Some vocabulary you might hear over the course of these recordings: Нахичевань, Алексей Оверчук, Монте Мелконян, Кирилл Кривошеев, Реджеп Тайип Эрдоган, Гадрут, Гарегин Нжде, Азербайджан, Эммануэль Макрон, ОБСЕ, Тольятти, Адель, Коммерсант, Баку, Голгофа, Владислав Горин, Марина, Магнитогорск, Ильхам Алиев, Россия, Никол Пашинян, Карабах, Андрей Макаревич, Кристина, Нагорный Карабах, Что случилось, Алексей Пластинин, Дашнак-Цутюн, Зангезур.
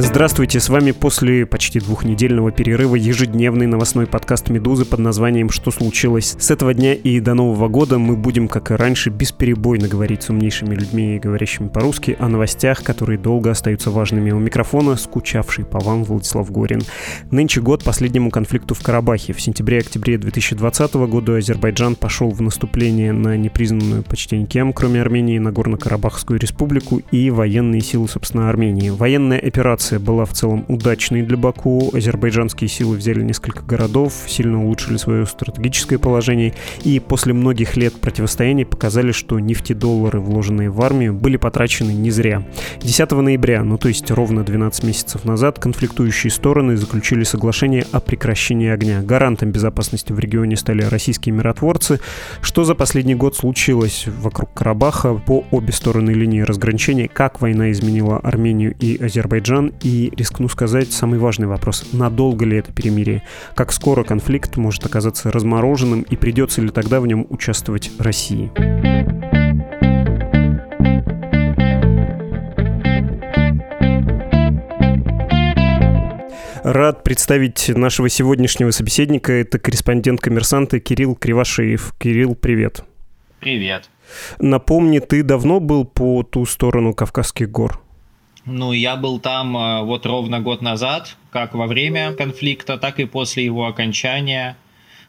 Здравствуйте, с вами после почти двухнедельного перерыва ежедневный новостной подкаст «Медузы» под названием «Что случилось?». С этого дня и до Нового года мы будем, как и раньше, бесперебойно говорить с умнейшими людьми, говорящими по-русски, о новостях, которые долго остаются важными. У микрофона скучавший по вам Владислав Горин. Нынче год последнему конфликту в Карабахе. В сентябре-октябре 2020 года Азербайджан пошел в наступление на непризнанную почти никем, кроме Армении, Нагорно-Карабахскую республику и военные силы, собственно, Армении. Военная операция была в целом удачной для Баку. Азербайджанские силы взяли несколько городов, сильно улучшили свое стратегическое положение и после многих лет противостояний показали, что нефтедоллары, вложенные в армию, были потрачены не зря. 10 ноября, то есть ровно 12 месяцев назад, конфликтующие стороны заключили соглашение о прекращении огня. Гарантом безопасности в регионе стали российские миротворцы. Что за последний год случилось вокруг Карабаха по обе стороны линии разграничения, как война изменила Армению и Азербайджан, и, рискну сказать, самый важный вопрос – надолго ли это перемирие? Как скоро конфликт может оказаться размороженным и придется ли тогда в нем участвовать России? Рад представить нашего сегодняшнего собеседника. Это корреспондент «Коммерсанта» Кирилл Кривошеев. Кирилл, привет. Привет. Напомни, ты давно был по ту сторону Кавказских гор? Я был там вот ровно год назад, как во время конфликта, так и после его окончания.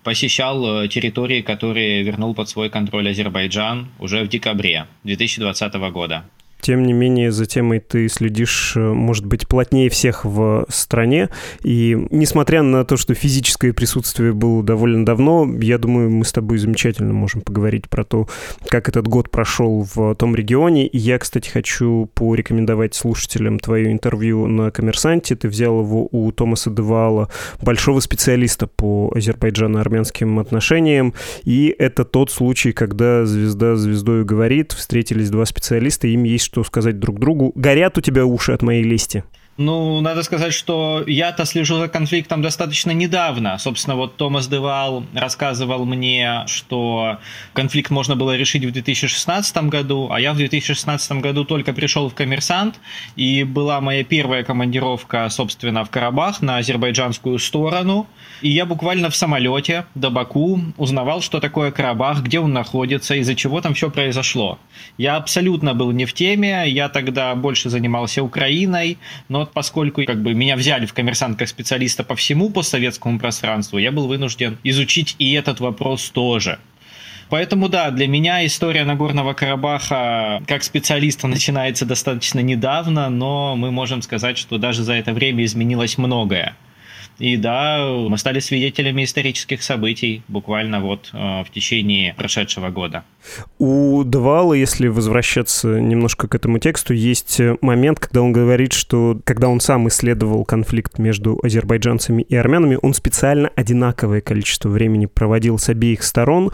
Посещал территории, которые вернул под свой контроль Азербайджан уже в декабре 2020 года. Тем не менее, за темой ты следишь, может быть, плотнее всех в стране. И несмотря на то, что физическое присутствие было довольно давно, я думаю, мы с тобой замечательно можем поговорить про то, как этот год прошел в том регионе. И я, кстати, хочу порекомендовать слушателям твое интервью на «Коммерсанте». Ты взял его у Томаса де Ваала, большого специалиста по азербайджано-армянским отношениям. И это тот случай, когда звезда звездою говорит, встретились два специалиста, им есть что сказать друг другу. Горят у тебя уши от моей лести? Надо сказать, что я-то слежу за конфликтом достаточно недавно. Собственно, вот Томас де Ваал рассказывал мне, что конфликт можно было решить в 2016 году, а я в 2016 году только пришел в «Коммерсант», и была моя первая командировка, собственно, в Карабах, на азербайджанскую сторону. И я буквально в самолете до Баку узнавал, что такое Карабах, где он находится, из-за чего там все произошло. Я абсолютно был не в теме, я тогда больше занимался Украиной, но поскольку меня взяли в «Коммерсант» как специалиста по всему постсоветскому пространству, я был вынужден изучить и этот вопрос тоже. Поэтому, да, для меня история Нагорного Карабаха как специалиста начинается достаточно недавно, но мы можем сказать, что даже за это время изменилось многое. И да, мы стали свидетелями исторических событий буквально в течение прошедшего года. У де Ваала, если возвращаться немножко к этому тексту, есть момент, когда он говорит, что когда он сам исследовал конфликт между азербайджанцами и армянами, он специально одинаковое количество времени проводил с обеих сторон,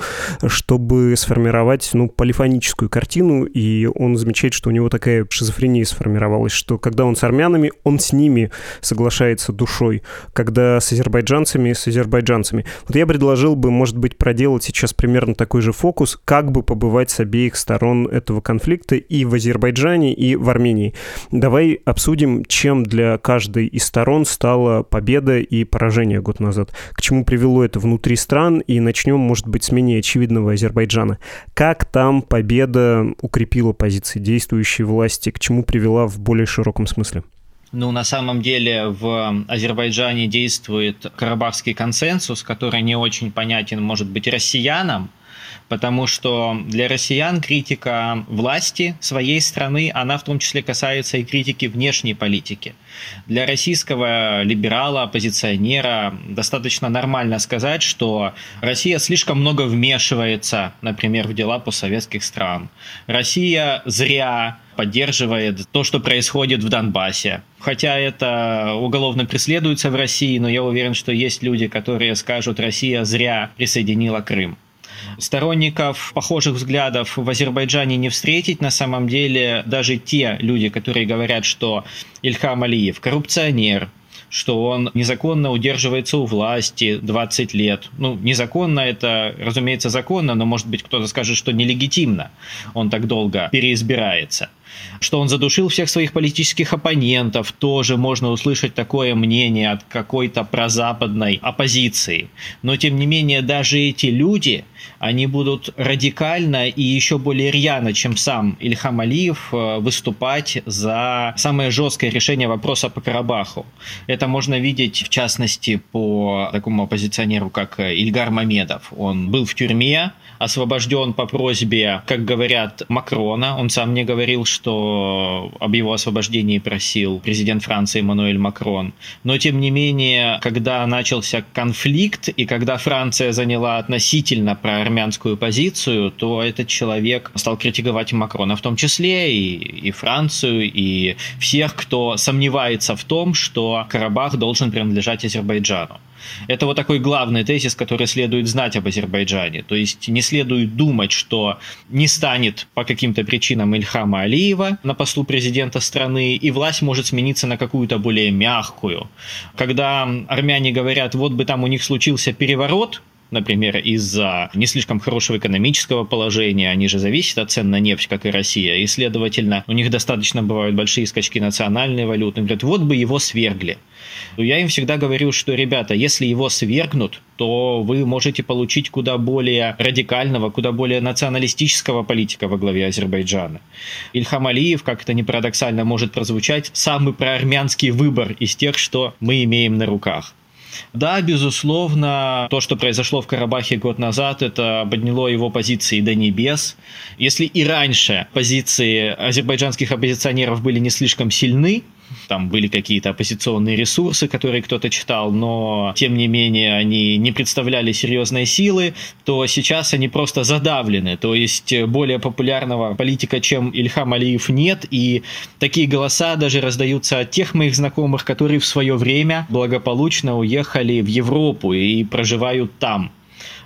чтобы сформировать полифоническую картину, и он замечает, что у него такая шизофрения сформировалась, что когда он с армянами, он с ними соглашается душой, когда с азербайджанцами, Вот я предложил бы, может быть, проделать сейчас примерно такой же фокус, как бы побывать с обеих сторон этого конфликта и в Азербайджане, и в Армении. Давай обсудим, чем для каждой из сторон стала победа и поражение год назад, к чему привело это внутри стран, и начнем, может быть, с менее очевидного Азербайджана. Как там победа укрепила позиции действующей власти, к чему привела в более широком смысле? На самом деле в Азербайджане действует Карабахский консенсус, который не очень понятен, может быть, россиянам. потому что для россиян критика власти своей страны, она в том числе касается и критики внешней политики. Для российского либерала, оппозиционера достаточно нормально сказать, что Россия слишком много вмешивается, например, в дела постсоветских стран. Россия зря поддерживает то, что происходит в Донбассе. Хотя это уголовно преследуется в России, но я уверен, что есть люди, которые скажут, Россия зря присоединила Крым. Сторонников похожих взглядов в Азербайджане не встретить. На самом деле даже те люди, которые говорят, что Ильхам Алиев коррупционер, что он незаконно удерживается у власти 20 лет. Ну, незаконно это, разумеется, законно, но, может быть, кто-то скажет, что нелегитимно он так долго переизбирается. Что он задушил всех своих политических оппонентов, тоже можно услышать такое мнение от какой-то прозападной оппозиции. Но, тем не менее, даже эти люди, они будут радикально и еще более рьяно, чем сам Ильхам Алиев, выступать за самое жесткое решение вопроса по Карабаху. Это можно видеть, в частности, по такому оппозиционеру, как Ильгар Мамедов. Он был в тюрьме, освобожден по просьбе, как говорят, Макрона. Он сам мне говорил, что об его освобождении просил президент Франции Эммануэль Макрон. Но, тем не менее, когда начался конфликт и когда Франция заняла относительно проармянскую позицию, то этот человек стал критиковать Макрона в том числе, и Францию, и всех, кто сомневается в том, что Карабах должен принадлежать Азербайджану. Это вот такой главный тезис, который следует знать об Азербайджане. То есть не следует думать, что не станет по каким-то причинам Ильхама Алиева на посту президента страны, и власть может смениться на какую-то более мягкую. Когда армяне говорят, вот бы там у них случился переворот, например, из-за не слишком хорошего экономического положения, они же зависят от цен на нефть, как и Россия, и, следовательно, у них достаточно бывают большие скачки национальной валюты. Говорят, вот бы его свергли. Я им всегда говорю, что, ребята, если его свергнут, то вы можете получить куда более радикального, куда более националистического политика во главе Азербайджана. Ильхам Алиев, как это ни парадоксально может прозвучать, самый проармянский выбор из тех, что мы имеем на руках. Да, безусловно, то, что произошло в Карабахе год назад, это подняло его позиции до небес. Если и раньше позиции азербайджанских оппозиционеров были не слишком сильны, там были какие-то оппозиционные ресурсы, которые кто-то читал, но, тем не менее, они не представляли серьезной силы, то сейчас они просто задавлены. То есть более популярного политика, чем Ильхам Алиев, нет. И такие голоса даже раздаются от тех моих знакомых, которые в свое время благополучно уехали в Европу и проживают там.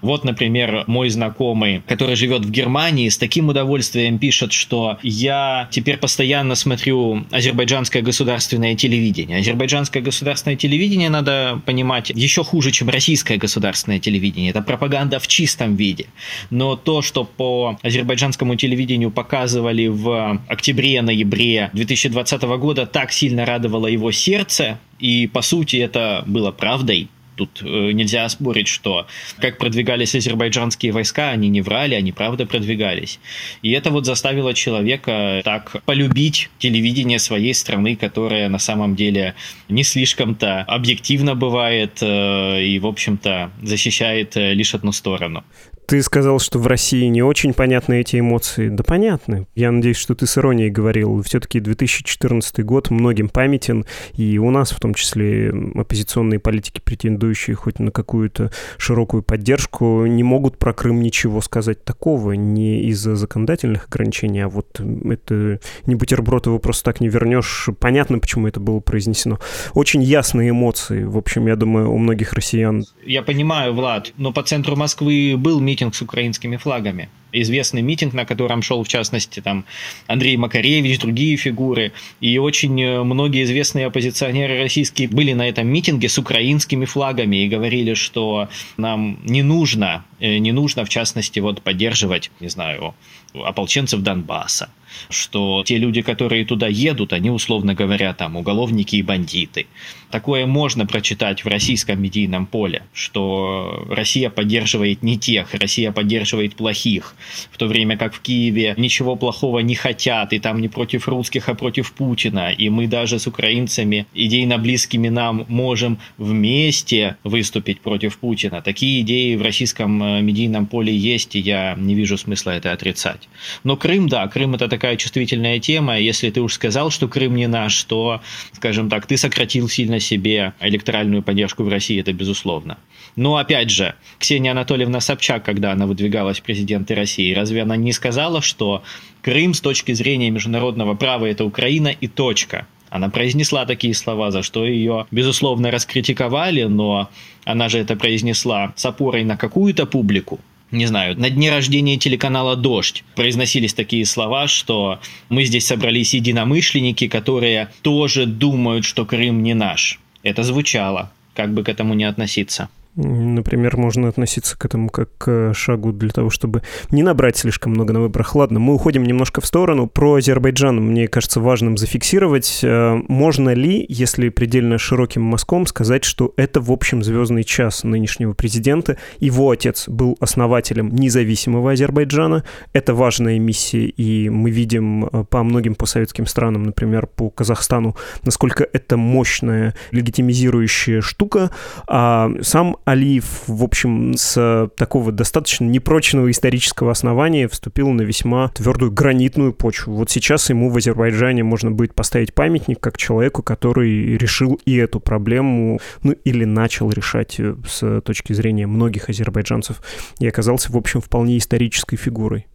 Вот, например, мой знакомый, который живет в Германии, с таким удовольствием пишет, что я теперь постоянно смотрю азербайджанское государственное телевидение. Азербайджанское государственное телевидение, надо понимать, еще хуже, чем российское государственное телевидение. Это пропаганда в чистом виде. Но то, что по азербайджанскому телевидению показывали в октябре-ноябре 2020 года, так сильно радовало его сердце, и, по сути, это было правдой. Тут нельзя спорить, что как продвигались азербайджанские войска, они не врали, они правда продвигались. И это вот заставило человека так полюбить телевидение своей страны, которое на самом деле не слишком-то объективно бывает и, в общем-то, защищает лишь одну сторону. Ты сказал, что в России не очень понятны эти эмоции. Да понятны. Я надеюсь, что ты с иронией говорил. Все-таки 2014 год многим памятен, и у нас, в том числе, оппозиционные политики, претендующие хоть на какую-то широкую поддержку, не могут про Крым ничего сказать такого, не из-за законодательных ограничений, а вот это не бутерброд, его просто так не вернешь. Понятно, почему это было произнесено. Очень ясные эмоции, в общем, я думаю, у многих россиян. Я понимаю, Влад, но по центру Москвы был митинг с украинскими флагами. Известный митинг, на котором шел, в частности, там, Андрей Макаревич, другие фигуры. И очень многие известные оппозиционеры российские были на этом митинге с украинскими флагами и говорили, что нам не нужно, в частности, вот, поддерживать, не знаю, ополченцев Донбасса. Что те люди, которые туда едут, они, условно говоря, там, уголовники и бандиты. Такое можно прочитать в российском медийном поле, что Россия поддерживает не тех, Россия поддерживает плохих. в то время как в Киеве ничего плохого не хотят, и там не против русских, а против Путина, и мы даже с украинцами, идейно близкими нам, можем вместе выступить против Путина. Такие идеи в российском медийном поле есть, и я не вижу смысла это отрицать. Но Крым, да, Крым — это такая чувствительная тема. Если ты уж сказал, что Крым не наш, то, скажем так, ты сократил сильно себе электоральную поддержку в России, это безусловно. Но опять же, Ксения Анатольевна Собчак, когда она выдвигалась в президенты России, разве она не сказала, что Крым с точки зрения международного права — это Украина и точка? Она произнесла такие слова, за что ее, безусловно, раскритиковали, но она же это произнесла с опорой на какую-то публику. Не знаю, на дне рождения телеканала «Дождь» произносились такие слова, что мы здесь собрались единомышленники, которые тоже думают, что Крым не наш. Это звучало, как бы к этому ни относиться. Например, можно относиться к этому как к шагу для того, чтобы не набрать слишком много на выборах. Ладно, мы уходим немножко в сторону. Про Азербайджан мне кажется важным зафиксировать. Можно ли, если предельно широким мазком, сказать, что это, в общем, звездный час нынешнего президента? Его отец был основателем независимого Азербайджана. Это важная миссия, и мы видим по многим постсоветским странам, например, по Казахстану, насколько это мощная легитимизирующая штука. А сам Алиев, в общем, с такого достаточно непрочного исторического основания вступил на весьма твердую гранитную почву. Вот сейчас ему в Азербайджане можно будет поставить памятник как человеку, который решил и эту проблему, ну или начал решать с точки зрения многих азербайджанцев, и оказался, в общем, вполне исторической фигурой.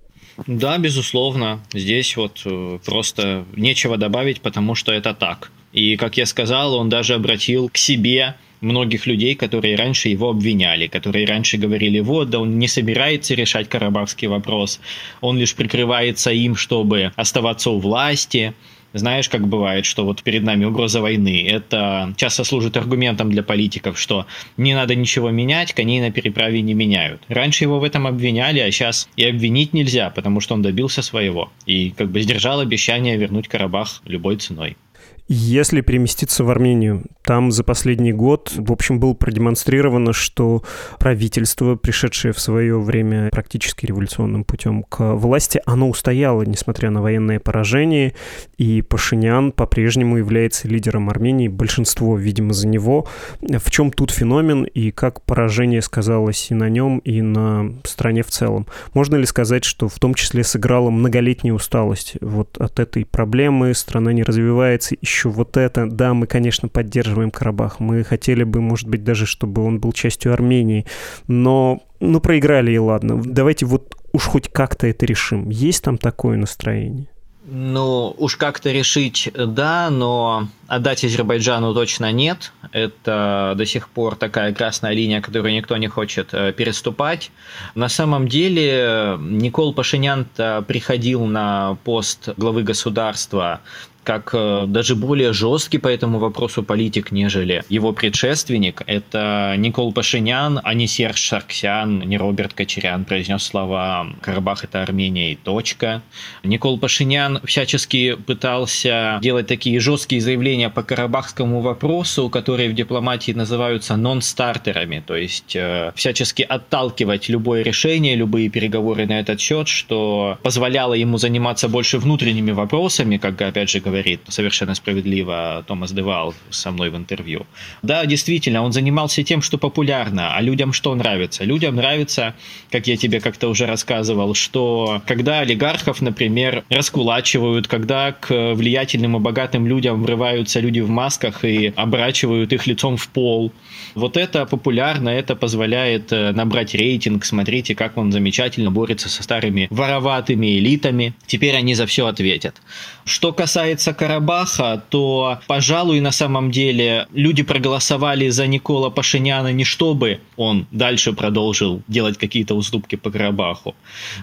Да, безусловно. Здесь вот просто нечего добавить, потому что это так. И, как я сказал, он даже обратил к себе многих людей, которые раньше его обвиняли, которые раньше говорили, вот, да он не собирается решать карабахский вопрос, он лишь прикрывается им, чтобы оставаться у власти. Знаешь, как бывает, что вот перед нами угроза войны. Это часто служит аргументом для политиков, что не надо ничего менять, коней на переправе не меняют. Раньше его в этом обвиняли, а сейчас и обвинить нельзя, потому что он добился своего и как бы сдержал обещание вернуть Карабах любой ценой. Если переместиться в Армению, там за последний год, в общем, было продемонстрировано, что правительство, пришедшее в свое время практически революционным путем к власти, оно устояло, несмотря на военное поражение, и Пашинян по-прежнему является лидером Армении, большинство, видимо, за него. В чем тут феномен и как поражение сказалось и на нем, и на стране в целом? Можно ли сказать, что в том числе сыграла многолетняя усталость вот от этой проблемы, страна не развивается, еще вот это, да, мы, конечно, поддерживаем Карабах, мы хотели бы, может быть, даже, чтобы он был частью Армении, но, ну, проиграли и ладно, давайте вот уж хоть как-то это решим. Есть там такое настроение? Ну, уж как-то решить, да, но отдать Азербайджану точно нет. Это до сих пор такая красная линия, которую никто не хочет переступать. На самом деле Никол Пашинян приходил на пост главы государства как даже более жесткий по этому вопросу политик, нежели его предшественник. Это Никол Пашинян, а не Серж Саркисян, не Роберт Кочарян произнес слова «Карабах – это Армения и точка». Никол Пашинян всячески пытался делать такие жесткие заявления по карабахскому вопросу, которые в дипломатии называются нон-стартерами, то есть всячески отталкивать любое решение, любые переговоры на этот счет, что позволяло ему заниматься больше внутренними вопросами, как, опять же, говорит совершенно справедливо Томас де Ваал со мной в интервью. Да, действительно, он занимался тем, что популярно, а людям что нравится? Людям нравится, как я тебе как-то уже рассказывал, что когда олигархов, например, раскулачивают, когда к влиятельным и богатым людям врываются люди в масках и оборачивают их лицом в пол. Вот это популярно, это позволяет набрать рейтинг, смотрите, как он замечательно борется со старыми вороватыми элитами. Теперь они за все ответят. Что касается Карабаха, то, пожалуй, на самом деле люди проголосовали за Никола Пашиняна не чтобы он дальше продолжил делать какие-то уступки по Карабаху.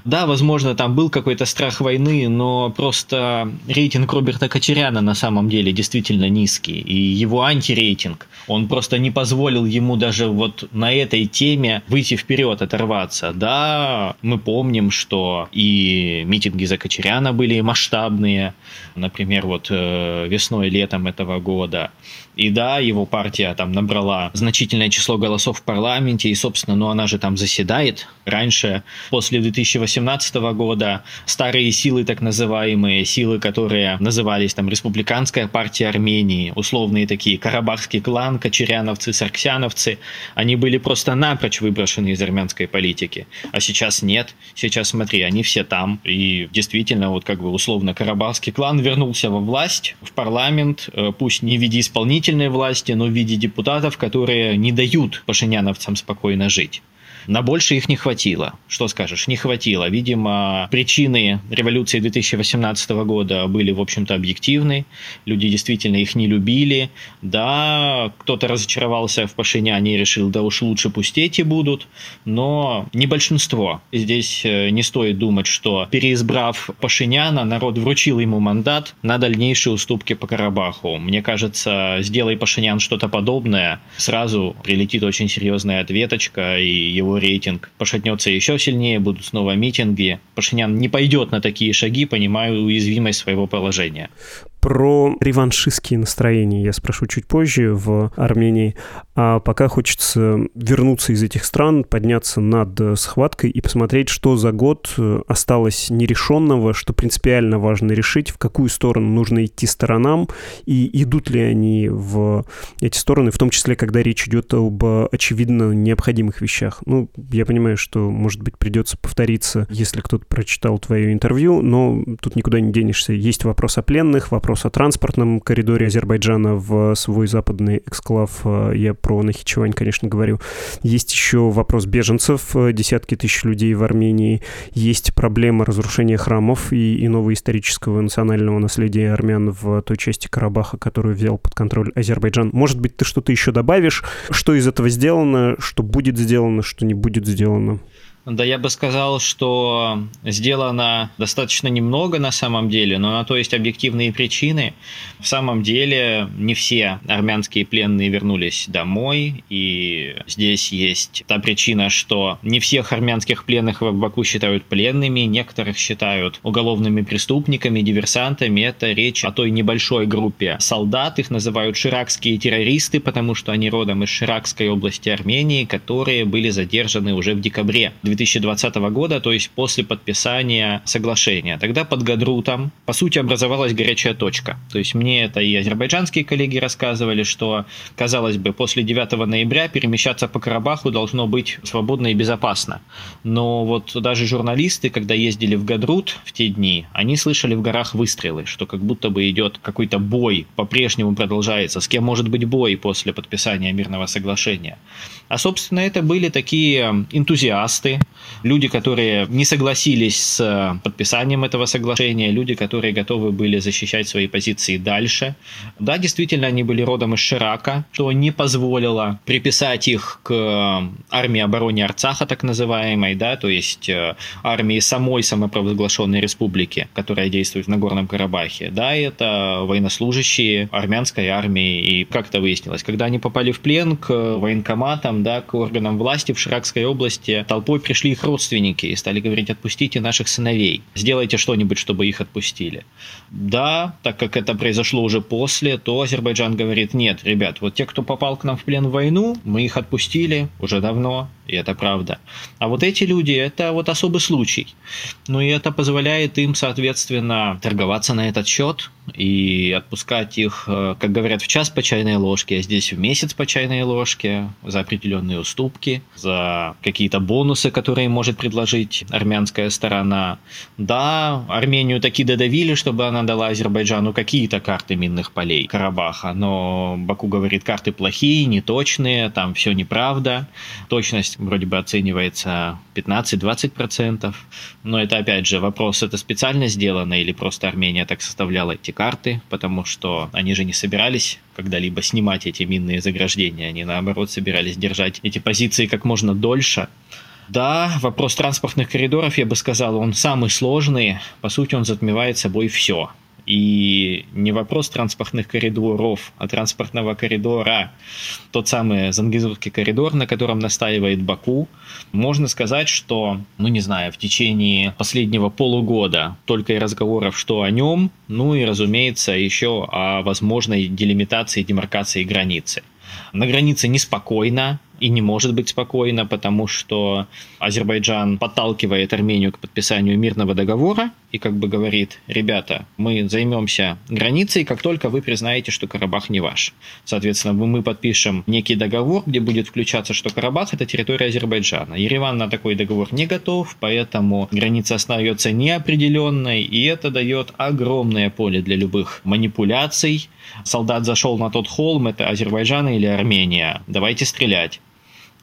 Да, возможно, там был какой-то страх войны, но просто рейтинг Роберта Кочаряна на самом деле действительно низкий, и его антирейтинг, он просто не позволил ему даже вот на этой теме выйти вперед, оторваться. Да, мы помним, что и митинги за Кочаряна были масштабные, например, вот весной, летом этого года. И да, его партия там набрала значительное число голосов в парламенте, и, собственно, ну она же там заседает. Раньше, после 2018 года, старые силы, так называемые, силы, которые назывались там Республиканская партия Армении, условные такие карабахский клан, кочаряновцы, сарксяновцы, они были просто напрочь выброшены из армянской политики. А сейчас нет. Сейчас, смотри, они все там. И действительно, вот как бы условно карабахский клан вернулся во власть, в парламент, пусть не в виде исполнительной власти, но в виде депутатов, которые не дают пашиняновцам спокойно жить. На больше их не хватило. Что скажешь? Не хватило. Видимо, причины революции 2018 года были, в общем-то, объективны. Люди действительно их не любили. Да, кто-то разочаровался в Пашиняне и решил, да уж лучше пусть эти будут. Но не большинство. Здесь не стоит думать, что, переизбрав Пашиняна, народ вручил ему мандат на дальнейшие уступки по Карабаху. Мне кажется, сделай Пашинян что-то подобное, сразу прилетит очень серьезная ответочка, и его рейтинг пошатнется еще сильнее, будут снова митинги. Пашинян не пойдет на такие шаги, понимая уязвимость своего положения. Про реваншистские настроения я спрошу чуть позже в Армении. А пока хочется вернуться из этих стран, подняться над схваткой и посмотреть, что за год осталось нерешенного, что принципиально важно решить, в какую сторону нужно идти сторонам, и идут ли они в эти стороны, в том числе, когда речь идет об очевидно необходимых вещах. Ну, я понимаю, что, может быть, придется повториться, если кто-то прочитал твое интервью, но тут никуда не денешься. Есть вопрос о пленных, вопрос о транспортном коридоре Азербайджана в свой западный эксклав. Я про Нахичевань, конечно, говорю. Есть еще вопрос беженцев, десятки тысяч людей в Армении. Есть проблема разрушения храмов и иного исторического национального наследия армян в той части Карабаха, которую взял под контроль Азербайджан. Может быть, ты что-то еще добавишь? Что из этого сделано? Что будет сделано? Что не будет сделано? Да, я бы сказал, что сделано достаточно немного на самом деле, но на то есть объективные причины. В самом деле не все армянские пленные вернулись домой, и здесь есть та причина, что не всех армянских пленных в Баку считают пленными, некоторых считают уголовными преступниками, диверсантами. Это речь о той небольшой группе солдат, их называют ширакские террористы, потому что они родом из Ширакской области Армении, которые были задержаны уже в декабре 2020 года, то есть после подписания соглашения. Тогда под Гадрутом, по сути, образовалась горячая точка. То есть мне это и азербайджанские коллеги рассказывали, что, казалось бы, после 9 ноября перемещаться по Карабаху должно быть свободно и безопасно. Но вот даже журналисты, когда ездили в Гадрут в те дни, они слышали в горах выстрелы, что как будто бы идет какой-то бой, по-прежнему продолжается. С кем может быть бой после подписания мирного соглашения? А, собственно, это были такие энтузиасты, люди, которые не согласились с подписанием этого соглашения, люди, которые готовы были защищать свои позиции дальше. Да, действительно, они были родом из Ширака, что не позволило приписать их к армии обороны Арцаха, так называемой, да, то есть армии самой самопровозглашенной республики, которая действует в Нагорном Карабахе. Да, это военнослужащие армянской армии, и как это выяснилось, когда они попали в плен, к военкоматам, да, к органам власти в Ширакской области толпой пришли их родственники и стали говорить: отпустите наших сыновей, сделайте что-нибудь, чтобы их отпустили. Да, так как это произошло уже после, то Азербайджан говорит: нет, ребят, вот те, кто попал к нам в плен в войну, мы их отпустили уже давно, и это правда. А вот эти люди, это вот особый случай. Ну и это позволяет им, соответственно, торговаться на этот счет и отпускать их, как говорят, в час по чайной ложке, а здесь в месяц по чайной ложке, за определенные уступки, за какие-то бонусы, которые может предложить армянская сторона. Да, Армению таки додавили, чтобы она дала Азербайджану какие-то карты минных полей Карабаха, но Баку говорит: карты плохие, неточные, там все неправда. Точность вроде бы оценивается 15-20%, но это опять же вопрос, это специально сделано или просто Армения так составляла эти карты, потому что они же не собирались когда-либо снимать эти минные заграждения, они наоборот собирались держать эти позиции как можно дольше. Да, вопрос транспортных коридоров, я бы сказал, он самый сложный, по сути он затмевает собой все. И не вопрос транспортных коридоров, а транспортного коридора, тот самый Зангезурский коридор, на котором настаивает Баку. Можно сказать, что, в течение последнего полугода только и разговоров, что о нем, и, разумеется, еще о возможной делимитации и демаркации границы. На границе неспокойно и не может быть спокойно, потому что Азербайджан подталкивает Армению к подписанию мирного договора и говорит: ребята, мы займемся границей, как только вы признаете, что Карабах не ваш. Соответственно, мы подпишем некий договор, где будет включаться, что Карабах – это территория Азербайджана. Ереван на такой договор не готов, поэтому граница остается неопределенной, и это дает огромное поле для любых манипуляций. Солдат зашел на тот холм, это Азербайджан или Армения, давайте стрелять.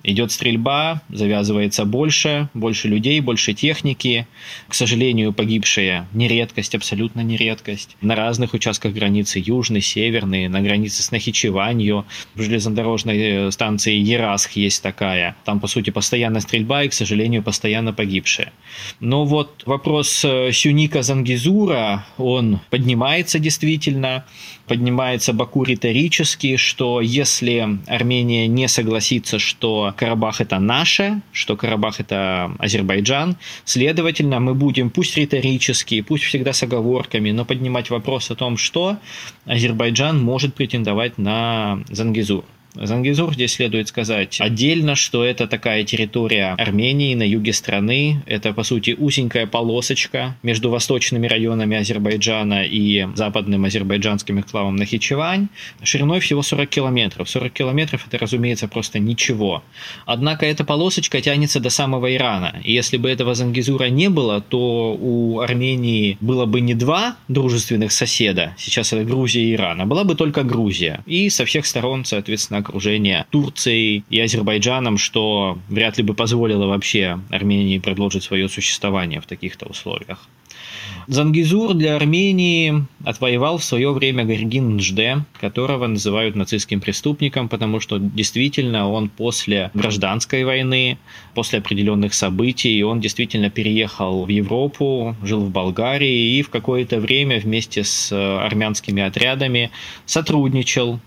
Идет стрельба, завязывается больше людей, больше техники. К сожалению, погибшие не редкость, абсолютно не редкость. На разных участках границы, южной, северной, на границе с Нахичеванью. В железнодорожной станции Ерасх есть такая. Там, по сути, постоянно стрельба и, к сожалению, постоянно погибшие. Но вот вопрос Сюника Зангезура, он поднимается действительно. Поднимается Баку риторически, что если Армения не согласится, что Карабах это наше, что Карабах это Азербайджан, следовательно, мы будем, пусть риторически, пусть всегда с оговорками, но поднимать вопрос о том, что Азербайджан может претендовать на Зангезур. Зангезур, здесь следует сказать отдельно, что это такая территория Армении на юге страны. Это, по сути, узенькая полосочка между восточными районами Азербайджана и западным азербайджанским экклавом Нахичевань. Шириной всего 40 километров. 40 километров – это, разумеется, просто ничего. Однако эта полосочка тянется до самого Ирана. И если бы этого Зангезура не было, то у Армении было бы не два дружественных соседа, сейчас это Грузия и Иран, а была бы только Грузия. И со всех сторон, соответственно, окружение Турцией и Азербайджаном, что вряд ли бы позволило вообще Армении продолжить свое существование в таких-то условиях. Зангезур для Армении отвоевал в свое время Гарегин Нжде, которого называют нацистским преступником, потому что действительно он после гражданской войны, после определенных событий, он действительно переехал в Европу, жил в Болгарии и в какое-то время вместе с армянскими отрядами сотрудничал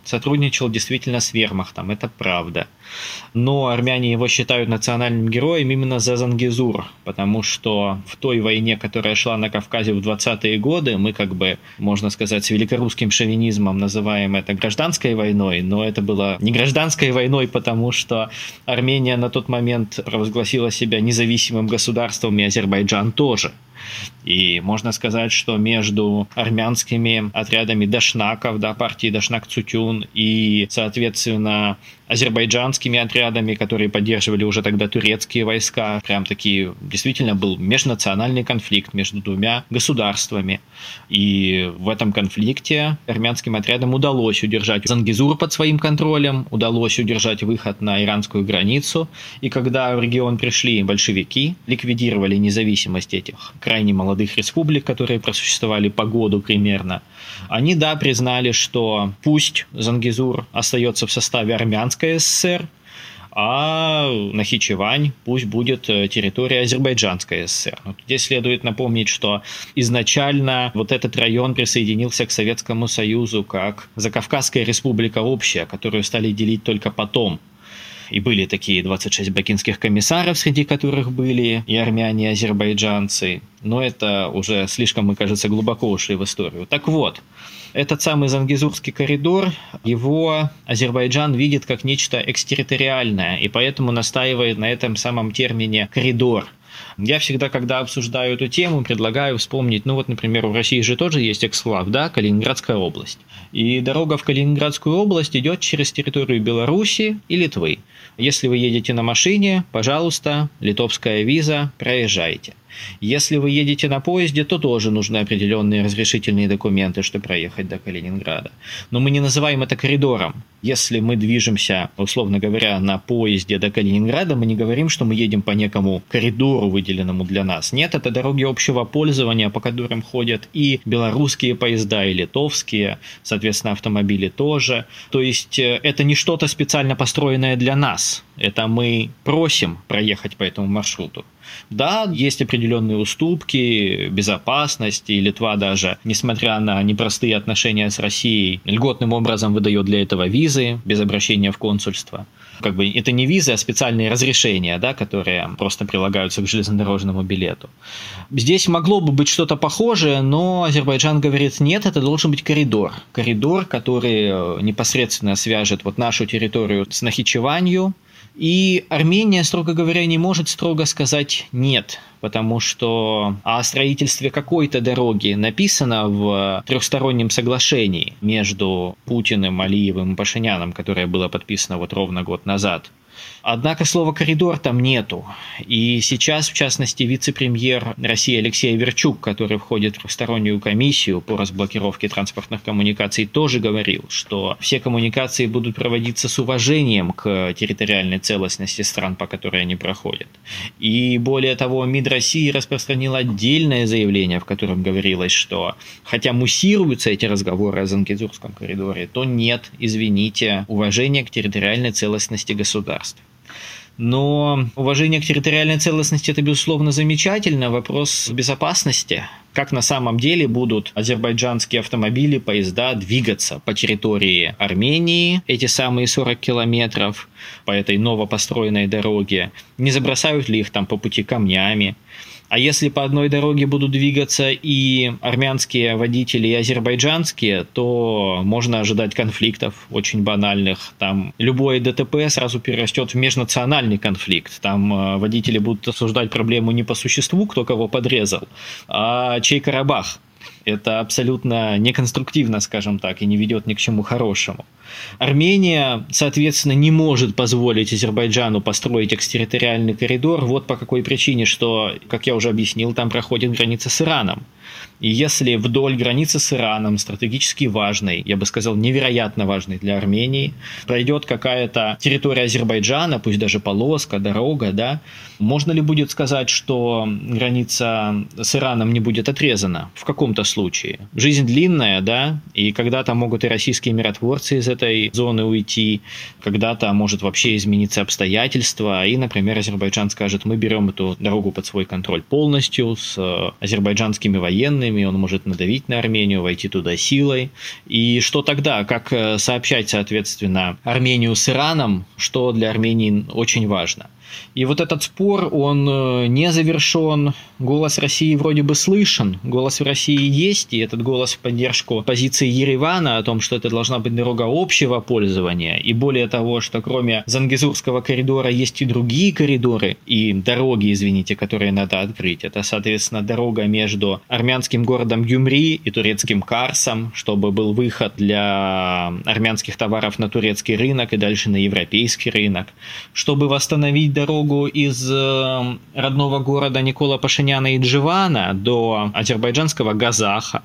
действительно с вермахтом, это правда. Но армяне его считают национальным героем именно за Зангезур, потому что в той войне, которая шла на Кавказе в 20-е годы, мы можно сказать, с великорусским шовинизмом называем это гражданской войной, но это было не гражданской войной, потому что Армения на тот момент провозгласила себя независимым государством, и Азербайджан тоже. И можно сказать, что между армянскими отрядами дашнаков, партии Дашнак-Цутюн, и, соответственно, азербайджанскими отрядами, которые поддерживали уже тогда турецкие войска, действительно был межнациональный конфликт между двумя государствами. И в этом конфликте армянским отрядам удалось удержать Зангезур под своим контролем, удалось удержать выход на иранскую границу. И когда в регион пришли большевики, ликвидировали независимость этих крайне молодых республик, которые просуществовали по году примерно, они, признали, что пусть Зангезур остается в составе Армянской ССР, а Нахичевань пусть будет территория Азербайджанской ССР. Здесь следует напомнить, что изначально этот район присоединился к Советскому Союзу как Закавказская республика общая, которую стали делить только потом. И были такие 26 бакинских комиссаров, среди которых были и армяне, и азербайджанцы. Но это уже слишком, мы, кажется, глубоко ушли в историю. Так вот, этот самый Зангезурский коридор, его Азербайджан видит как нечто экстерриториальное, и поэтому настаивает на этом самом термине «коридор». Я всегда, когда обсуждаю эту тему, предлагаю вспомнить, например, у России же тоже есть эксклав, Калининградская область. И дорога в Калининградскую область идет через территорию Беларуси и Литвы. Если вы едете на машине, пожалуйста, литовская виза, проезжайте. Если вы едете на поезде, то тоже нужны определенные разрешительные документы, чтобы проехать до Калининграда. Но мы не называем это коридором. Если мы движемся, условно говоря, на поезде до Калининграда, мы не говорим, что мы едем по некому коридору, выделенному для нас. Нет, это дороги общего пользования, по которым ходят и белорусские поезда, и литовские, соответственно, автомобили тоже. То есть это не что-то специально построенное для нас. Это мы просим проехать по этому маршруту. Да, есть определенные уступки, безопасность, и Литва даже, несмотря на непростые отношения с Россией, льготным образом выдает для этого визы без обращения в консульство. Как бы это не визы, а специальные разрешения, да, которые просто прилагаются к железнодорожному билету. Здесь могло бы быть что-то похожее, но Азербайджан говорит, нет, это должен быть коридор. Коридор, который непосредственно свяжет вот нашу территорию с Нахичеванью. И Армения, строго говоря, не может строго сказать «нет», потому что о строительстве какой-то дороги написано в трехстороннем соглашении между Путиным, Алиевым и Пашиняном, которое было подписано вот ровно год назад. Однако слова «коридор» там нету. И сейчас, в частности, вице-премьер России Алексей Оверчук, который входит в трехстороннюю комиссию по разблокировке транспортных коммуникаций, тоже говорил, что все коммуникации будут проводиться с уважением к территориальной целостности стран, по которой они проходят. И более того, МИД России распространил отдельное заявление, в котором говорилось, что хотя муссируются эти разговоры о Зангезурском коридоре, то нет, извините, уважения к территориальной целостности государств. Но уважение к территориальной целостности – это, безусловно, замечательно. Вопрос безопасности. Как на самом деле будут азербайджанские автомобили, поезда двигаться по территории Армении, эти самые 40 километров по этой новопостроенной дороге? Не забросают ли их там по пути камнями? А если по одной дороге будут двигаться и армянские водители, и азербайджанские, то можно ожидать конфликтов очень банальных. Там любое ДТП сразу перерастет в межнациональный конфликт. Там водители будут обсуждать проблему не по существу, кто кого подрезал, а чей Карабах. Это абсолютно неконструктивно, скажем так, и не ведет ни к чему хорошему. Армения, соответственно, не может позволить Азербайджану построить экстерриториальный коридор. Вот по какой причине, что, как я уже объяснил, там проходит граница с Ираном. И если вдоль границы с Ираном, стратегически важной, я бы сказал, невероятно важной для Армении, пройдет какая-то территория Азербайджана, пусть даже полоска, дорога, да, можно ли будет сказать, что граница с Ираном не будет отрезана? В каком-то случае. Жизнь длинная, да, и когда-то могут и российские миротворцы из этой зоны уйти, когда-то может вообще измениться обстоятельства, и, например, Азербайджан скажет, мы берем эту дорогу под свой контроль полностью, с азербайджанскими военными, он может надавить на Армению, войти туда силой. И что тогда? Как сообщать, соответственно, Армению с Ираном, что для Армении очень важно? И вот этот спор, он не завершен. Голос России вроде бы слышен, голос в России есть, и этот голос в поддержку позиции Еревана о том, что это должна быть дорога общего пользования, и более того, что кроме Зангезурского коридора есть и другие коридоры, и дороги, извините, которые надо открыть. Это, соответственно, дорога между армянским городом Гюмри и турецким Карсом, чтобы был выход для армянских товаров на турецкий рынок и дальше на европейский рынок, чтобы восстановить дорогу из родного города Никола Пашиняна и Дживана до азербайджанского Газаха.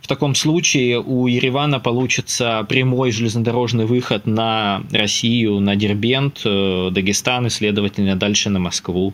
В таком случае у Еревана получится прямой железнодорожный выход на Россию, на Дербент, Дагестан и, следовательно, дальше на Москву.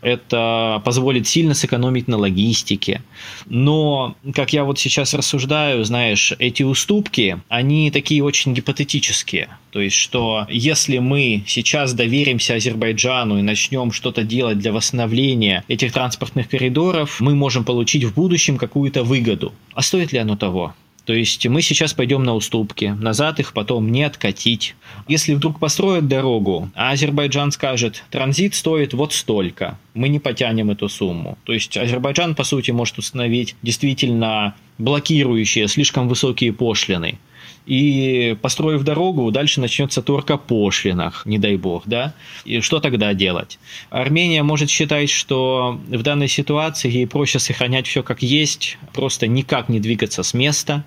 Это позволит сильно сэкономить на логистике. Но, как я вот сейчас рассуждаю, знаешь, эти уступки, они такие очень гипотетические. То есть, что если мы сейчас доверимся Азербайджану и начнем что-то делать для восстановления этих транспортных коридоров, мы можем получить в будущем какую-то выгоду. А стоит ли оно того? То есть мы сейчас пойдем на уступки, назад их потом не откатить. Если вдруг построят дорогу, а Азербайджан скажет, транзит стоит вот столько, мы не потянем эту сумму. То есть Азербайджан, по сути, может установить действительно блокирующие слишком высокие пошлины. И, построив дорогу, дальше начнется торг о пошлинах, не дай бог, да? И что тогда делать? Армения может считать, что в данной ситуации ей проще сохранять все как есть, просто никак не двигаться с места.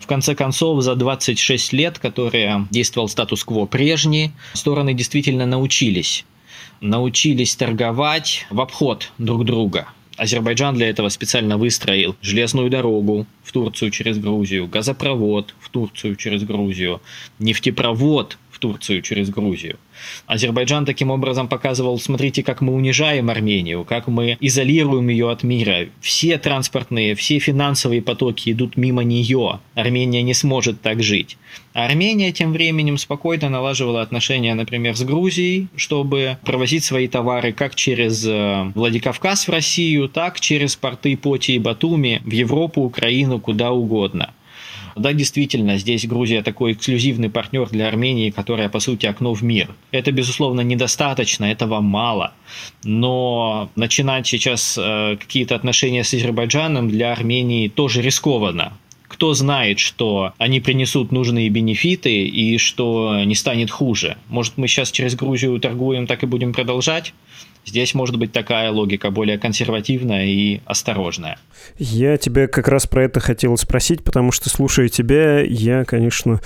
В конце концов, за 26 лет, которые действовал статус-кво прежний, стороны действительно научились торговать в обход друг друга. Азербайджан для этого специально выстроил железную дорогу в Турцию через Грузию, газопровод в Турцию через Грузию, нефтепровод в в Турцию через Грузию. Азербайджан таким образом показывал: смотрите, как мы унижаем Армению, как мы изолируем ее от мира. Все транспортные, все финансовые потоки идут мимо нее. Армения не сможет так жить. А Армения тем временем спокойно налаживала отношения, например, с Грузией, чтобы провозить свои товары как через Владикавказ в Россию, так через порты Поти и Батуми в Европу, Украину, куда угодно. Да, действительно, здесь Грузия такой эксклюзивный партнер для Армении, которая, по сути, окно в мир. Это, безусловно, недостаточно, этого мало. Но начинать сейчас какие-то отношения с Азербайджаном для Армении тоже рискованно. Кто знает, что они принесут нужные бенефиты и что не станет хуже. Может, мы сейчас через Грузию торгуем, так и будем продолжать? Здесь может быть такая логика, более консервативная и осторожная. Я тебя как раз про это хотел спросить, потому что, слушая тебя, я, конечно,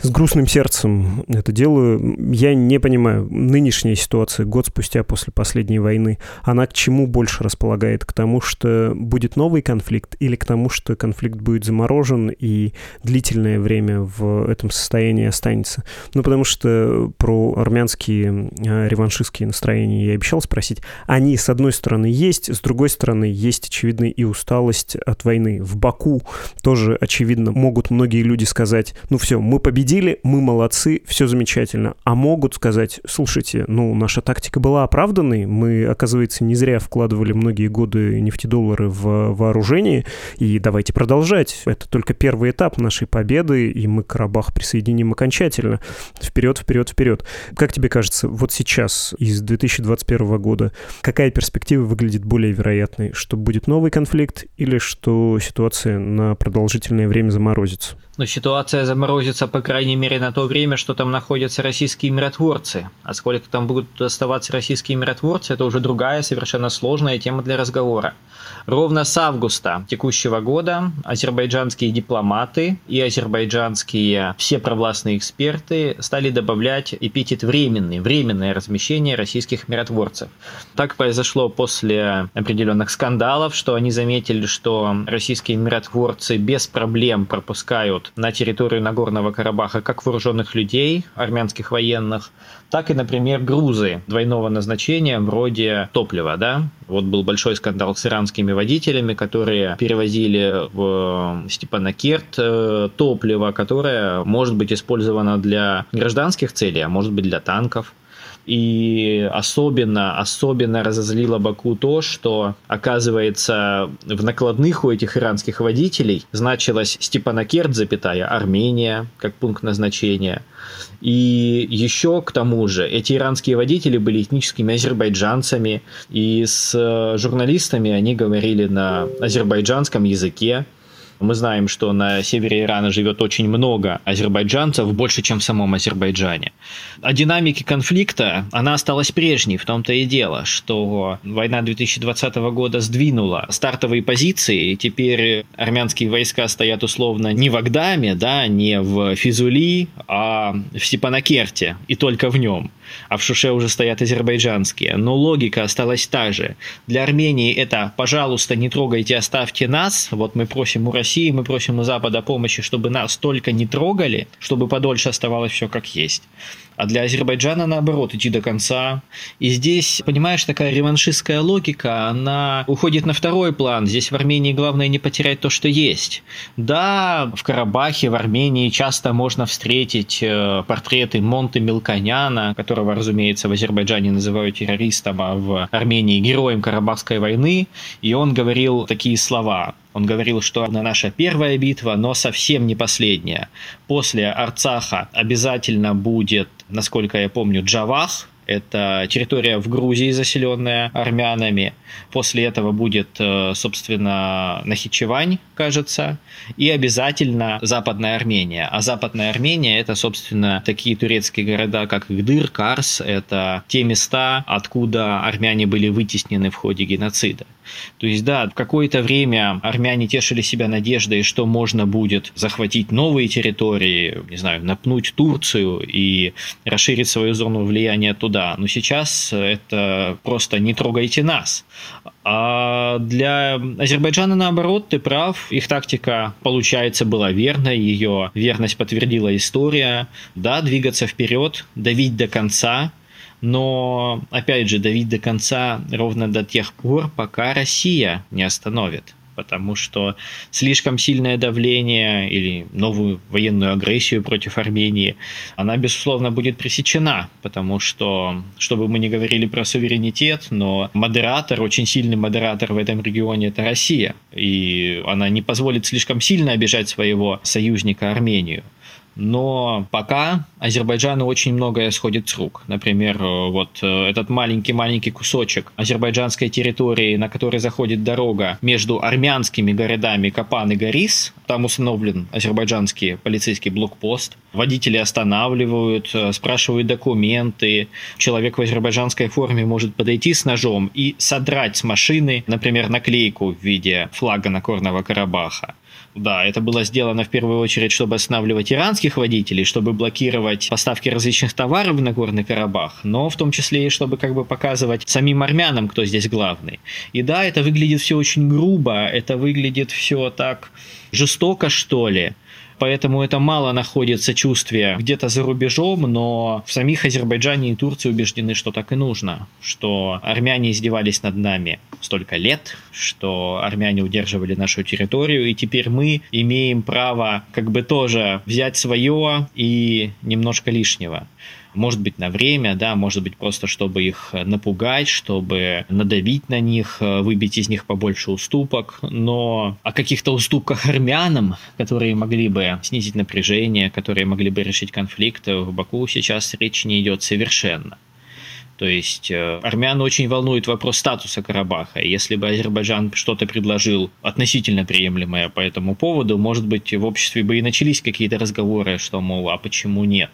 с грустным сердцем это делаю. Я не понимаю нынешней ситуации, год спустя после последней войны. Она к чему больше располагает? К тому, что будет новый конфликт, или к тому, что конфликт будет заморожен и длительное время в этом состоянии останется? Ну, потому что про армянские реваншистские настроения я обещал спросить. Они, с одной стороны, есть, с другой стороны, есть, очевидно, и усталость от войны. В Баку тоже, очевидно, могут многие люди сказать: ну все, мы победили, мы молодцы, все замечательно. А могут сказать: слушайте, ну наша тактика была оправданной, мы, оказывается, не зря вкладывали многие годы нефтедоллары в вооружение, и давайте продолжать. Это только первый этап нашей победы, и мы Карабах присоединим окончательно. Вперед, вперед, вперед. Как тебе кажется, вот сейчас, из 2021 года, какая перспектива выглядит более вероятной? Что будет новый конфликт или что ситуация на продолжительное время заморозится? Но ситуация заморозится, по крайней мере, на то время, что там находятся российские миротворцы. А сколько там будут оставаться российские миротворцы, это уже другая, совершенно сложная тема для разговора. Ровно с августа текущего года азербайджанские дипломаты и азербайджанские все провластные эксперты стали добавлять эпитет «временное размещение российских миротворцев». Так произошло после определенных скандалов, что они заметили, что российские миротворцы без проблем пропускают на территорию Нагорного Карабаха как вооруженных людей, армянских военных, так и, например, грузы двойного назначения вроде топлива, да? Вот был большой скандал с иранскими водителями, которые перевозили в Степанакерт топливо, которое может быть использовано для гражданских целей, а может быть для танков. И особенно разозлило Баку то, что, оказывается, в накладных у этих иранских водителей значилась Степанакерт, Армения, как пункт назначения. И еще к тому же эти иранские водители были этническими азербайджанцами, и с журналистами они говорили на азербайджанском языке. Мы знаем, что на севере Ирана живет очень много азербайджанцев, больше, чем в самом Азербайджане. О динамике конфликта, она осталась прежней, в том-то и дело, что война 2020 года сдвинула стартовые позиции, и теперь армянские войска стоят условно не в Агдаме, да, не в Физули, а в Степанакерте, и только в нем. А в Шуше уже стоят азербайджанские. Но логика осталась та же. Для Армении это: пожалуйста, не трогайте, оставьте нас. Вот мы просим у России, мы просим у Запада помощи, чтобы нас только не трогали, чтобы подольше оставалось все как есть. А для Азербайджана, наоборот, идти до конца. И здесь, понимаешь, такая реваншистская логика, она уходит на второй план. Здесь в Армении главное не потерять то, что есть. Да, в Карабахе, в Армении часто можно встретить портреты Монте Мелконяна, которого, разумеется, в Азербайджане называют террористом, а в Армении героем Карабахской войны. И он говорил такие слова. Он говорил, что наша первая битва, но совсем не последняя. После Арцаха обязательно будет, насколько я помню, Джавах. Это территория в Грузии, заселенная армянами. После этого будет, собственно, Нахичевань, кажется. И обязательно Западная Армения. А Западная Армения – это, собственно, такие турецкие города, как Игдыр, Карс. Это те места, откуда армяне были вытеснены в ходе геноцида. То есть, да, в какое-то время армяне тешили себя надеждой, что можно будет захватить новые территории, не знаю, напнуть Турцию и расширить свою зону влияния туда, да, но сейчас это просто не трогайте нас. А для Азербайджана, наоборот, ты прав, их тактика, получается, была верной, ее верность подтвердила история. Да, двигаться вперед, давить до конца, но, опять же, давить до конца ровно до тех пор, пока Россия не остановит. Потому что слишком сильное давление или новую военную агрессию против Армении, она, безусловно, будет пресечена. Потому что, чтобы мы не говорили про суверенитет, но модератор, очень сильный модератор в этом регионе – это Россия. И она не позволит слишком сильно обижать своего союзника Армению. Но пока Азербайджану очень многое сходит с рук. Например, вот этот маленький-маленький кусочек азербайджанской территории, на который заходит дорога между армянскими городами Капан и Горис. Там установлен азербайджанский полицейский блокпост. Водители останавливают, спрашивают документы. Человек в азербайджанской форме может подойти с ножом и содрать с машины, например, наклейку в виде флага Нагорного Карабаха. Да, это было сделано в первую очередь, чтобы останавливать иранских водителей, чтобы блокировать поставки различных товаров в Нагорный Карабах, но в том числе и чтобы как бы показывать самим армянам, кто здесь главный. И да, это выглядит все очень грубо, это выглядит все так жестоко, что ли. Поэтому это мало находит сочувствия где-то за рубежом, но в самих Азербайджане и Турции убеждены, что так и нужно, что армяне издевались над нами столько лет, что армяне удерживали нашу территорию, и теперь мы имеем право как бы тоже взять свое и немножко лишнего. Может быть, на время, да, может быть, просто чтобы их напугать, чтобы надавить на них, выбить из них побольше уступок. Но о каких-то уступках армянам, которые могли бы снизить напряжение, которые могли бы решить конфликт, в Баку сейчас речь не идет совершенно. То есть армян очень волнует вопрос статуса Карабаха. Если бы Азербайджан что-то предложил относительно приемлемое по этому поводу, может быть, в обществе бы и начались какие-то разговоры, что, мол, а почему нет?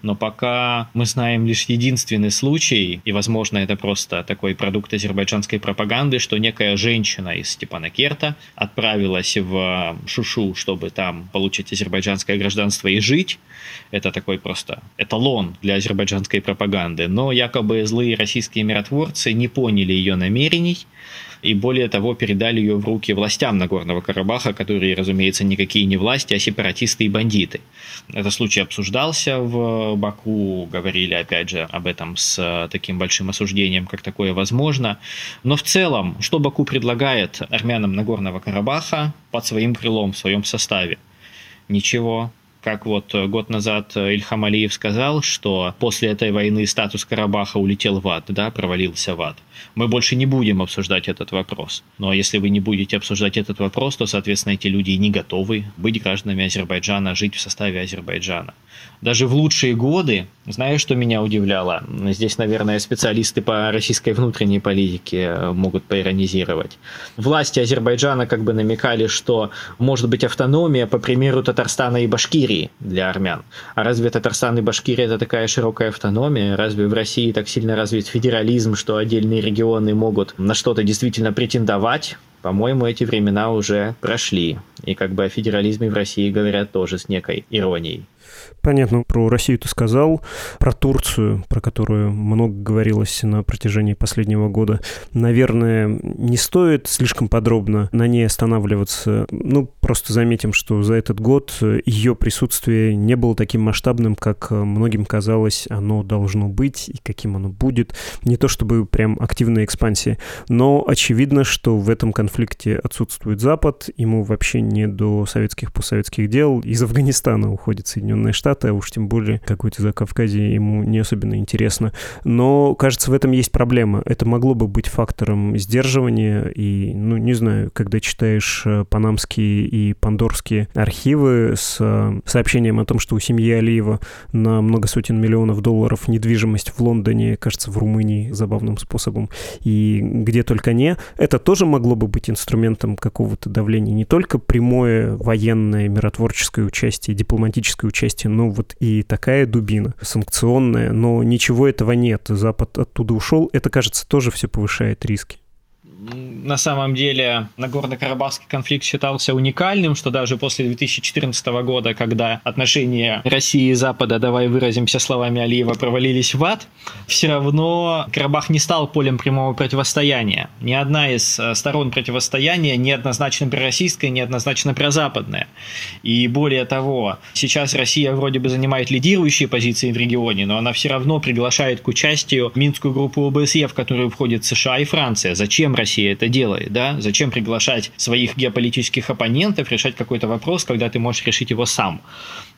Но пока мы знаем лишь единственный случай, и, возможно, это просто такой продукт азербайджанской пропаганды, что некая женщина из Степанакерта отправилась в Шушу, чтобы там получить азербайджанское гражданство и жить. Это такой просто эталон для азербайджанской пропаганды. Но якобы злые российские миротворцы не поняли ее намерений и, более того, передали ее в руки властям Нагорного Карабаха, которые, разумеется, никакие не власти, а сепаратисты и бандиты. Этот случай обсуждался в Баку, говорили, опять же, об этом с таким большим осуждением, как такое возможно. Но в целом, что Баку предлагает армянам Нагорного Карабаха под своим крылом, в своем составе? Ничего. Как вот год назад Ильхам Алиев сказал, что после этой войны статус Карабаха улетел в ад, да, провалился в ад. Мы больше не будем обсуждать этот вопрос. Но если вы не будете обсуждать этот вопрос, то, соответственно, эти люди и не готовы быть гражданами Азербайджана, жить в составе Азербайджана. Даже в лучшие годы, знаешь, что меня удивляло? Здесь, наверное, специалисты по российской внутренней политике могут поиронизировать. Власти Азербайджана как бы намекали, что может быть автономия, по примеру, Татарстана и Башкирии для армян. А разве Татарстан и Башкирия – это такая широкая автономия? Разве в России так сильно развит федерализм, что отдельные регионы могут на что-то действительно претендовать? По-моему, эти времена уже прошли. И как бы о федерализме в России говорят тоже с некой иронией. Понятно. Про Россию ты сказал, про Турцию, про которую много говорилось на протяжении последнего года. Наверное, не стоит слишком подробно на ней останавливаться. Ну, просто заметим, что за этот год ее присутствие не было таким масштабным, как многим казалось, оно должно быть и каким оно будет. Не то чтобы прям активная экспансия, но очевидно, что в этом конфликте отсутствует Запад, ему вообще не до советских, постсоветских дел. Из Афганистана уходят Соединенные Штаты, а уж тем более какой-то Закавказье ему не особенно интересно. Но, кажется, в этом есть проблема. Это могло бы быть фактором сдерживания. И, ну, не знаю, когда читаешь панамские и пандорские архивы с сообщением о том, что у семьи Алиева на много сотен миллионов долларов недвижимость в Лондоне, кажется, в Румынии забавным способом, и где только не, это тоже могло бы быть инструментом какого-то давления. Не только прямое военное, миротворческое участие, дипломатическое участие, но вот и такая дубина санкционная, но ничего этого нет. Запад оттуда ушел, это, кажется, тоже все повышает риски. на самом деле Нагорно-Карабахский конфликт считался уникальным, что даже после 2014 года, когда отношения России и Запада, давай выразимся словами Алиева, провалились в ад, все равно Карабах не стал полем прямого противостояния. Ни одна из сторон противостояния неоднозначно пророссийская, неоднозначно прозападная. И более того, сейчас Россия вроде бы занимает лидирующие позиции в регионе, но она все равно приглашает к участию Минскую группу ОБСЕ, в которую входят США и Франция. Зачем Россия это делает, да? Зачем приглашать своих геополитических оппонентов решать какой-то вопрос, когда ты можешь решить его сам?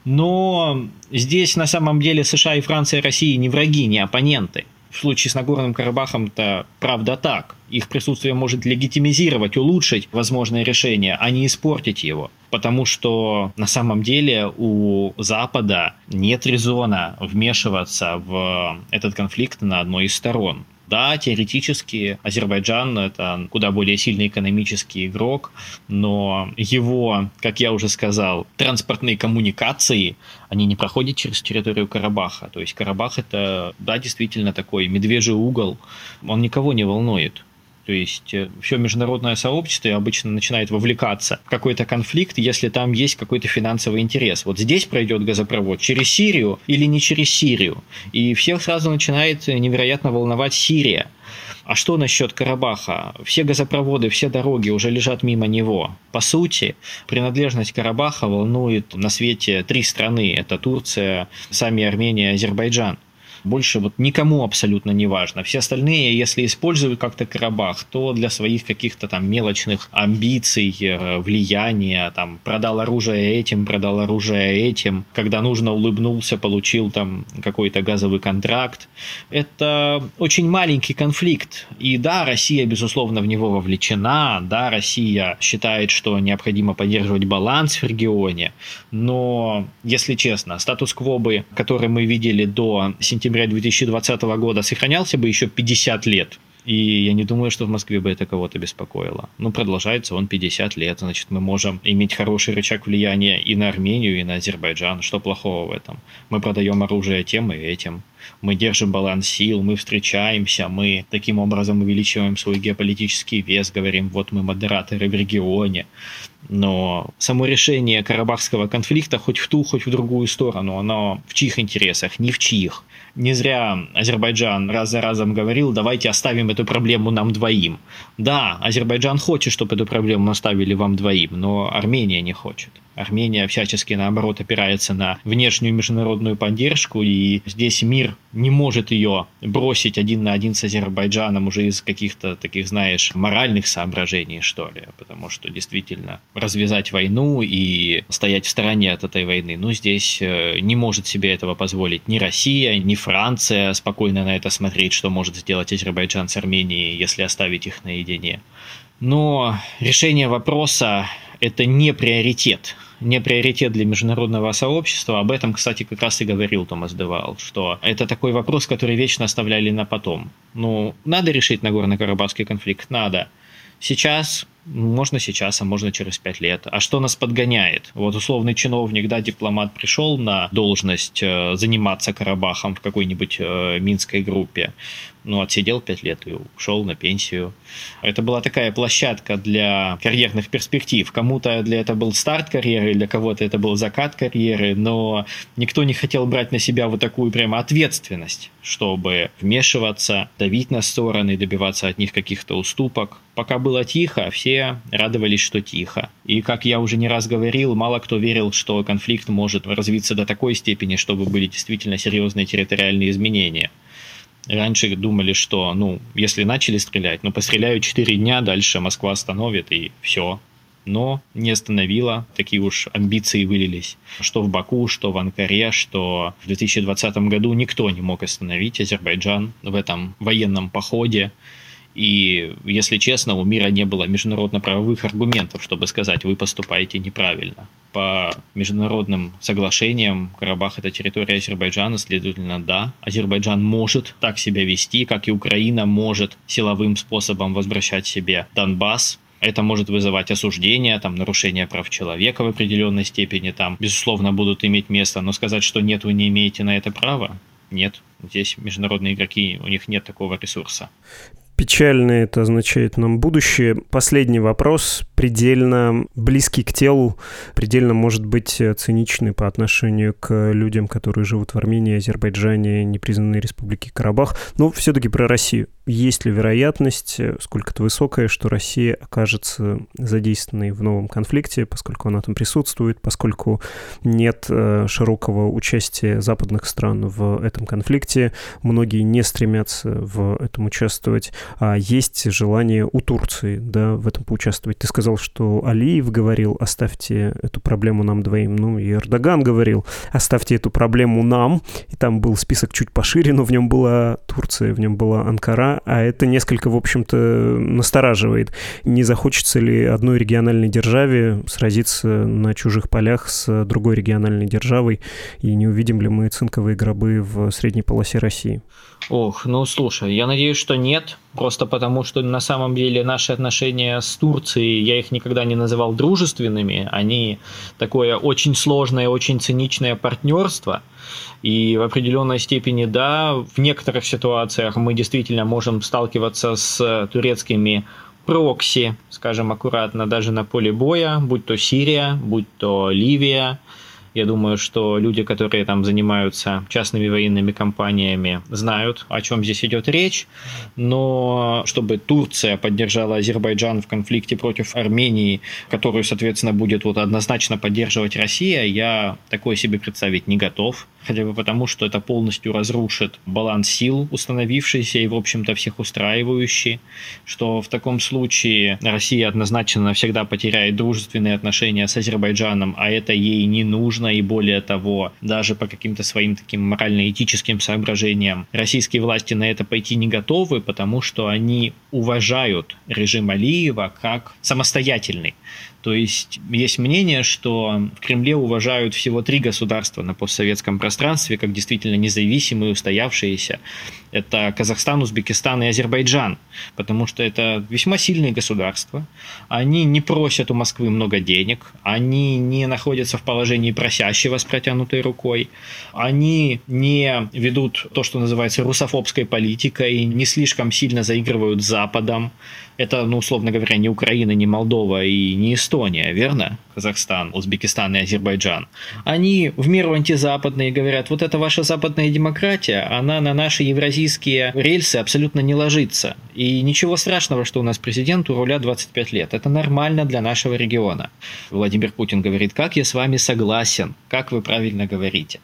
Но здесь на самом деле США и Франция, России не враги, не оппоненты. В случае с Нагорным Карабахом-то правда так. Их присутствие может легитимизировать, улучшить возможное решение, а не испортить его. Потому что на самом деле у Запада нет резона вмешиваться в этот конфликт на одной из сторон. Да, теоретически Азербайджан – это куда более сильный экономический игрок, но его, как я уже сказал, транспортные коммуникации, они не проходят через территорию Карабаха. То есть Карабах – это, да, действительно такой медвежий угол, он никого не волнует. То есть все международное сообщество обычно начинает вовлекаться в какой-то конфликт, если там есть какой-то финансовый интерес. Вот здесь пройдет газопровод через Сирию или не через Сирию. И всех сразу начинает невероятно волновать Сирия. А что насчет Карабаха? Все газопроводы, все дороги уже лежат мимо него. По сути, принадлежность Карабаха волнует на свете три страны. Это Турция, сами Армения и Азербайджан. Больше вот никому абсолютно не важно. Все остальные, если используют как-то Карабах, то для своих каких-то там мелочных амбиций, влияния, там, продал оружие этим, продал оружие этим, когда нужно улыбнулся, получил там какой-то газовый контракт. Это очень маленький конфликт. И да, Россия, безусловно, в него вовлечена, да, Россия считает, что необходимо поддерживать баланс в регионе, но, если честно, статус-кво бы, который мы видели до сентября 2020 года, сохранялся бы еще 50 лет. И я не думаю, что в Москве бы это кого-то беспокоило. Ну, продолжается он 50 лет, значит, мы можем иметь хороший рычаг влияния и на Армению, и на Азербайджан. Что плохого в этом? Мы продаем оружие тем и этим. Мы держим баланс сил, мы встречаемся, мы таким образом увеличиваем свой геополитический вес, говорим, вот мы модераторы в регионе. Но само решение Карабахского конфликта хоть в ту, хоть в другую сторону, оно в чьих интересах, не в чьих. Не зря Азербайджан раз за разом говорил, давайте оставим эту проблему нам двоим. Да, Азербайджан хочет, чтобы эту проблему оставили вам двоим, но Армения не хочет. Армения всячески, наоборот, опирается на внешнюю международную поддержку, и здесь мир не может ее бросить один на один с Азербайджаном уже из каких-то таких, знаешь, моральных соображений, что ли, потому что действительно развязать войну и стоять в стороне от этой войны, ну, здесь не может себе этого позволить ни Россия, ни Франция спокойно на это смотреть, что может сделать Азербайджан с Арменией, если оставить их наедине. Но решение вопроса – это не приоритет. Не приоритет для международного сообщества. Об этом, кстати, как раз и говорил Томас де Ваал, что это такой вопрос, который вечно оставляли на потом. Ну, надо решить Нагорно-Карабахский конфликт? Надо. Сейчас? Можно сейчас, а можно через 5 лет. А что нас подгоняет? Вот условный чиновник, да, дипломат пришел на должность заниматься Карабахом в какой-нибудь минской группе. Ну, отсидел 5 лет и ушел на пенсию. Это была такая площадка для карьерных перспектив. Кому-то для это был старт карьеры, для кого-то это был закат карьеры, но никто не хотел брать на себя вот такую прямо ответственность, чтобы вмешиваться, давить на стороны, добиваться от них каких-то уступок. Пока было тихо, все радовались, что тихо. И, как я уже не раз говорил, мало кто верил, что конфликт может развиться до такой степени, чтобы были действительно серьезные территориальные изменения. Раньше думали, что, ну, если начали стрелять, ну, постреляют 4 дня, дальше Москва остановит, и все. Но не остановила, такие уж амбиции вылились. Что в Баку, что в Анкаре, что в 2020 году никто не мог остановить Азербайджан в этом военном походе. И, если честно, у мира не было международно-правовых аргументов, чтобы сказать, вы поступаете неправильно. По международным соглашениям Карабах – это территория Азербайджана, следовательно, да, Азербайджан может так себя вести, как и Украина может силовым способом возвращать себе Донбасс. Это может вызывать осуждение, там, нарушение прав человека в определенной степени, там, безусловно, будут иметь место, но сказать, что нет, вы не имеете на это права – нет. Здесь международные игроки, у них нет такого ресурса. печальное это означает нам будущее. Последний вопрос, предельно близкий к телу, предельно, может быть, циничный по отношению к людям, которые живут в Армении, Азербайджане, непризнанной республике Карабах. Но все-таки про Россию. Есть ли вероятность, сколько-то высокая, что Россия окажется задействованной в новом конфликте, поскольку она там присутствует, поскольку нет широкого участия западных стран в этом конфликте, многие не стремятся в этом участвовать, а есть желание у Турции, да, в этом поучаствовать. Ты сказал, что Алиев говорил, оставьте эту проблему нам двоим, ну и Эрдоган говорил, оставьте эту проблему нам, и там был список чуть пошире, но в нем была Турция, в нем была Анкара, а это несколько, в общем-то, настораживает. Не захочется ли одной региональной державе сразиться на чужих полях с другой региональной державой, и не увидим ли мы цинковые гробы в средней полосе России? Ох, ну слушай, я надеюсь, что нет, просто потому что на самом деле наши отношения с Турцией, я их никогда не называл дружественными, они такое очень сложное, очень циничное партнерство, и в определенной степени, да, в некоторых ситуациях мы действительно можем сталкиваться с турецкими прокси, скажем аккуратно, даже на поле боя, будь то Сирия, будь то Ливия. Я думаю, что люди, которые там занимаются частными военными компаниями, знают, о чем здесь идет речь. Но чтобы Турция поддержала Азербайджан в конфликте против Армении, которую, соответственно, будет вот однозначно поддерживать Россия, я такое себе представить не готов. Хотя бы потому, что это полностью разрушит баланс сил, установившийся и, в общем-то, всех устраивающий, что в таком случае Россия однозначно навсегда потеряет дружественные отношения с Азербайджаном, а это ей не нужно, и более того, даже по каким-то своим таким морально-этическим соображениям российские власти на это пойти не готовы, потому что они уважают режим Алиева как самостоятельный. То есть есть мнение, что в Кремле уважают всего 3 государства на постсоветском пространстве, как действительно независимые, устоявшиеся. Это Казахстан, Узбекистан и Азербайджан, потому что это весьма сильные государства. Они не просят у Москвы много денег, они не находятся в положении просящего с протянутой рукой, они не ведут то, что называется русофобской политикой, не слишком сильно заигрывают с Западом. Это, ну, условно говоря, не Украина, не Молдова и не Эстония, верно? Казахстан, Узбекистан и Азербайджан. Они в меру антизападные, говорят, вот это ваша западная демократия, она на наши евразийские рельсы абсолютно не ложится. И ничего страшного, что у нас президент у руля 25 лет. Это нормально для нашего региона. Владимир Путин говорит, как я с вами согласен, как вы правильно говорите.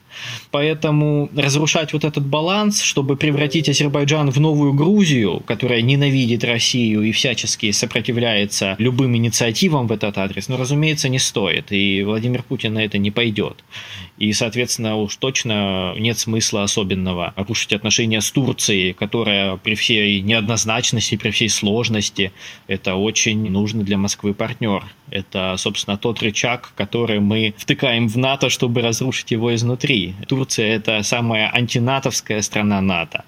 Поэтому разрушать вот этот баланс, чтобы превратить Азербайджан в новую Грузию, которая ненавидит Россию и всячески сопротивляется любым инициативам в этот адрес, но, разумеется, не стоит. И Владимир Путин на это не пойдет. И, соответственно, уж точно нет смысла особенного рушить отношения с Турцией, которая при всей неоднозначности, при всей сложности, это очень нужный для Москвы партнер. Это, собственно, тот рычаг, который мы втыкаем в НАТО, чтобы разрушить его изнутри. Турция – это самая антинатовская страна НАТО.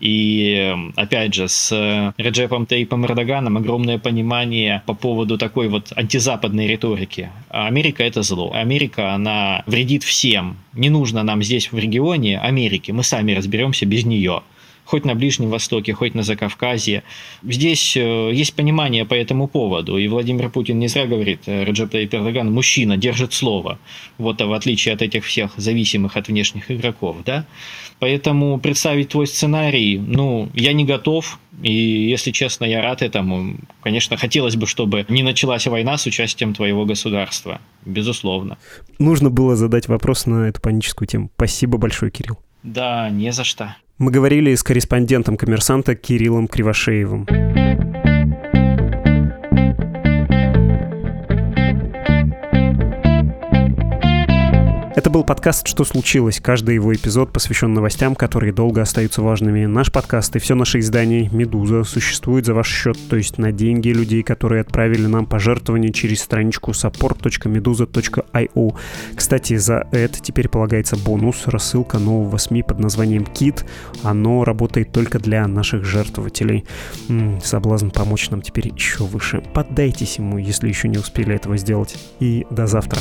И, опять же, с Реджепом Тайипом Эрдоганом огромное понимание по поводу такой вот антизападной риторики. Америка – это зло. Америка, она вредит всем. Не нужно нам здесь в регионе Америки. Мы сами разберемся без нее. Хоть на Ближнем Востоке, хоть на Закавказье. Здесь есть понимание по этому поводу. И Владимир Путин не зря говорит, Реджеп Тайип Эрдоган, мужчина, держит слово. Вот в отличие от этих всех зависимых от внешних игроков. Да? Поэтому представить твой сценарий, ну, я не готов. И, если честно, я рад этому. Конечно, хотелось бы, чтобы не началась война с участием твоего государства. Безусловно. Нужно было задать вопрос на эту паническую тему. Спасибо большое, Кирилл. Да, не за что. Мы говорили с корреспондентом «Коммерсанта» Кириллом Кривошеевым. Это был подкаст «Что случилось?». Каждый его эпизод посвящен новостям, которые долго остаются важными. Наш подкаст и все наше издание «Медуза» существует за ваш счет, то есть на деньги людей, которые отправили нам пожертвования через страничку support.meduza.io. Кстати, за это теперь полагается бонус, рассылка нового СМИ под названием «Кит». Оно работает только для наших жертвователей. Соблазн помочь нам теперь еще выше. Поддайтесь ему, если еще не успели этого сделать. И до завтра.